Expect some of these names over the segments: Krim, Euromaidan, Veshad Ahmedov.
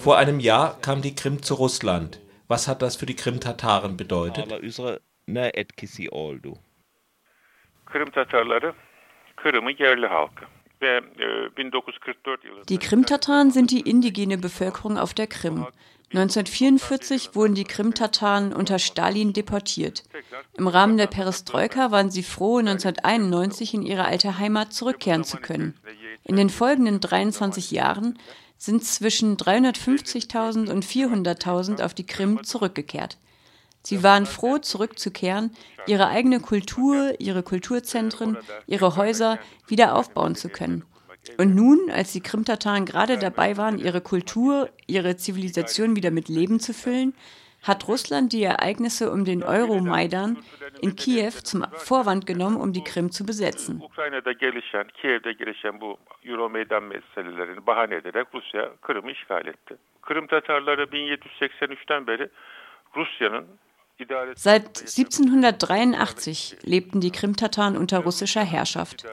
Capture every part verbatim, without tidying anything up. Vor einem Jahr kam die Krim zu Russland. Was hat das für die Krim-Tataren bedeutet? Die Krim-Tataren sind die indigene Bevölkerung auf der Krim. neunzehnhundertvierundvierzig wurden die Krim-Tataren unter Stalin deportiert. Im Rahmen der Perestroika waren sie froh, neunzehnhunderteinundneunzig in ihre alte Heimat zurückkehren zu können. In den folgenden dreiundzwanzig Jahren sind zwischen dreihundertfünfzigtausend und vierhunderttausend auf die Krim zurückgekehrt. Sie waren froh, zurückzukehren, ihre eigene Kultur, ihre Kulturzentren, ihre Häuser wieder aufbauen zu können. Und nun, als die Krim-Tataren gerade dabei waren, ihre Kultur, ihre Zivilisation wieder mit Leben zu füllen, hat Russland die Ereignisse um den Euromaidan in Kiew zum Vorwand genommen, um die Krim zu besetzen. Seit siebzehnhundertdreiundachtzig lebten die Krim-Tataren unter russischer Herrschaft.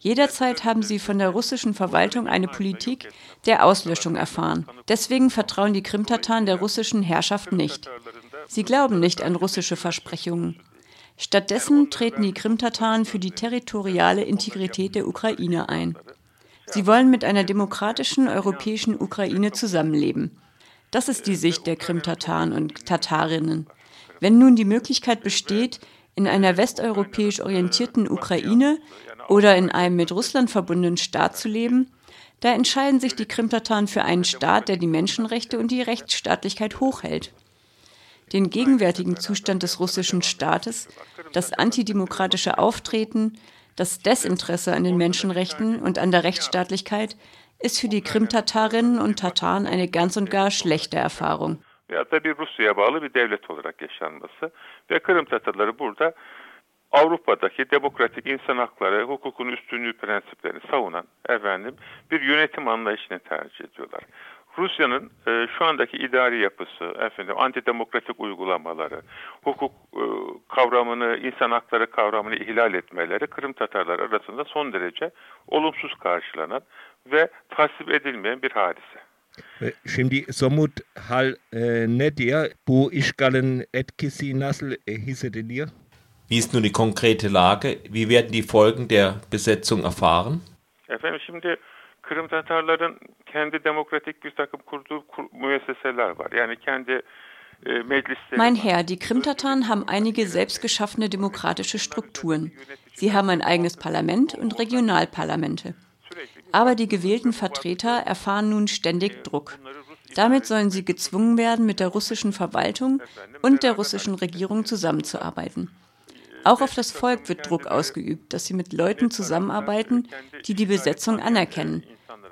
Jederzeit haben sie von der russischen Verwaltung eine Politik der Auslöschung erfahren. Deswegen vertrauen die Krim-Tataren der russischen Herrschaft nicht. Sie glauben nicht an russische Versprechungen. Stattdessen treten die Krim-Tataren für die territoriale Integrität der Ukraine ein. Sie wollen mit einer demokratischen europäischen Ukraine zusammenleben. Das ist die Sicht der Krim-Tataren und Tatarinnen. Wenn nun die Möglichkeit besteht, in einer westeuropäisch orientierten Ukraine oder in einem mit Russland verbundenen Staat zu leben, da entscheiden sich die Krim-Tataren für einen Staat, der die Menschenrechte und die Rechtsstaatlichkeit hochhält. Den gegenwärtigen Zustand des russischen Staates, das antidemokratische Auftreten, das Desinteresse an den Menschenrechten und an der Rechtsstaatlichkeit ist für die Krim-Tatarinnen und Tataren eine ganz und gar schlechte Erfahrung. Ya tabii Rusya'ya bağlı bir devlet olarak yaşanması ve Kırım Tatarları burada Avrupa'daki demokratik insan hakları, hukukun üstünlüğü prensiplerini savunan efendim bir yönetim anlayışını tercih ediyorlar. Rusya'nın e, şu andaki idari yapısı, efendim antidemokratik uygulamaları, hukuk e, kavramını, insan hakları kavramını ihlal etmeleri Kırım Tatarları arasında son derece olumsuz karşılanan ve tasvip edilmeyen bir hadise. Wie ist nun die konkrete Lage? Wie werden die Folgen der Besetzung erfahren? Mein Herr, die Krim-Tataren haben einige selbstgeschaffene demokratische Strukturen. Sie haben ein eigenes Parlament und Regionalparlamente. Aber die gewählten Vertreter erfahren nun ständig Druck. Damit sollen sie gezwungen werden, mit der russischen Verwaltung und der russischen Regierung zusammenzuarbeiten. Auch auf das Volk wird Druck ausgeübt, dass sie mit Leuten zusammenarbeiten, die die Besetzung anerkennen.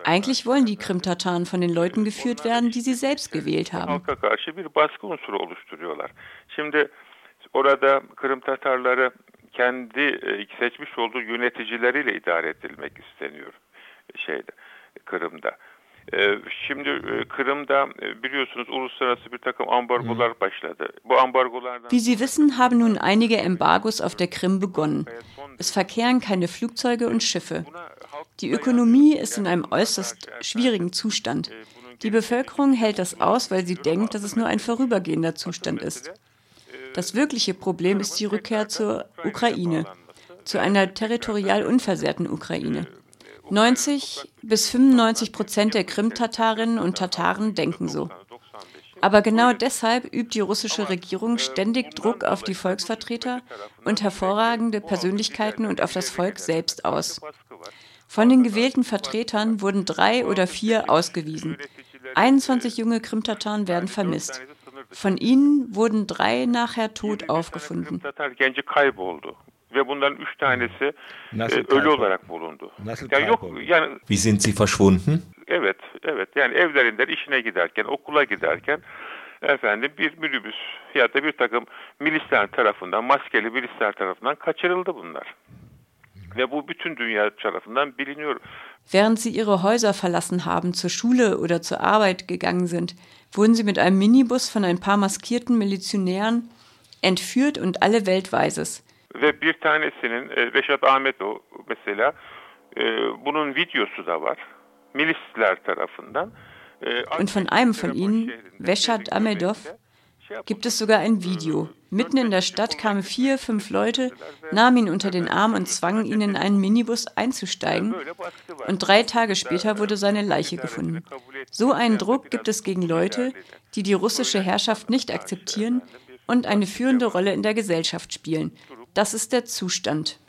Eigentlich wollen die Krim-Tataren von den Leuten geführt werden, die sie selbst gewählt haben. Kendi seçmiş olduğu yöneticileriyle idare edilmek isteniyor şeyde Kırım'da. Şimdi Kırım'da biliyorsunuz uluslararası bir takım ambargolar başladı. Bu ambargolardan Wie Sie wissen, haben nun einige Embargos auf der Krim begonnen. Es verkehren keine Flugzeuge und Schiffe. Die Ökonomie ist in einem äußerst schwierigen Zustand. Die Bevölkerung hält das aus, weil sie denkt, dass es nur ein vorübergehender Zustand ist. Das wirkliche Problem ist die Rückkehr zur Ukraine, zu einer territorial unversehrten Ukraine. neunzig bis fünfundneunzig Prozent der Krim-Tatarinnen und Tataren denken so. Aber genau deshalb übt die russische Regierung ständig Druck auf die Volksvertreter und hervorragende Persönlichkeiten und auf das Volk selbst aus. Von den gewählten Vertretern wurden drei oder vier ausgewiesen. einundzwanzig junge Krim-Tataren werden vermisst. Von ihnen wurden drei nachher tot aufgefunden. Wie sind sie verschwunden? Während sie ihre Häuser verlassen haben, zur Schule oder zur Arbeit gegangen sind, wurden sie mit einem Minibus von ein paar maskierten Milizionären entführt und alle Welt weiß es. Ve bir tanesinin Veshad Ahmedov mesela bunun videosu da var. Milisler tarafından. Und von einem von ihnen, Veshad Ahmedov, gibt es sogar ein Video. Mitten in der Stadt kamen vier, fünf Leute, nahmen ihn unter den Arm und zwangen ihn, in einen Minibus einzusteigen. Und drei Tage später wurde seine Leiche gefunden. So einen Druck gibt es gegen Leute, die die russische Herrschaft nicht akzeptieren und eine führende Rolle in der Gesellschaft spielen. Das ist der Zustand.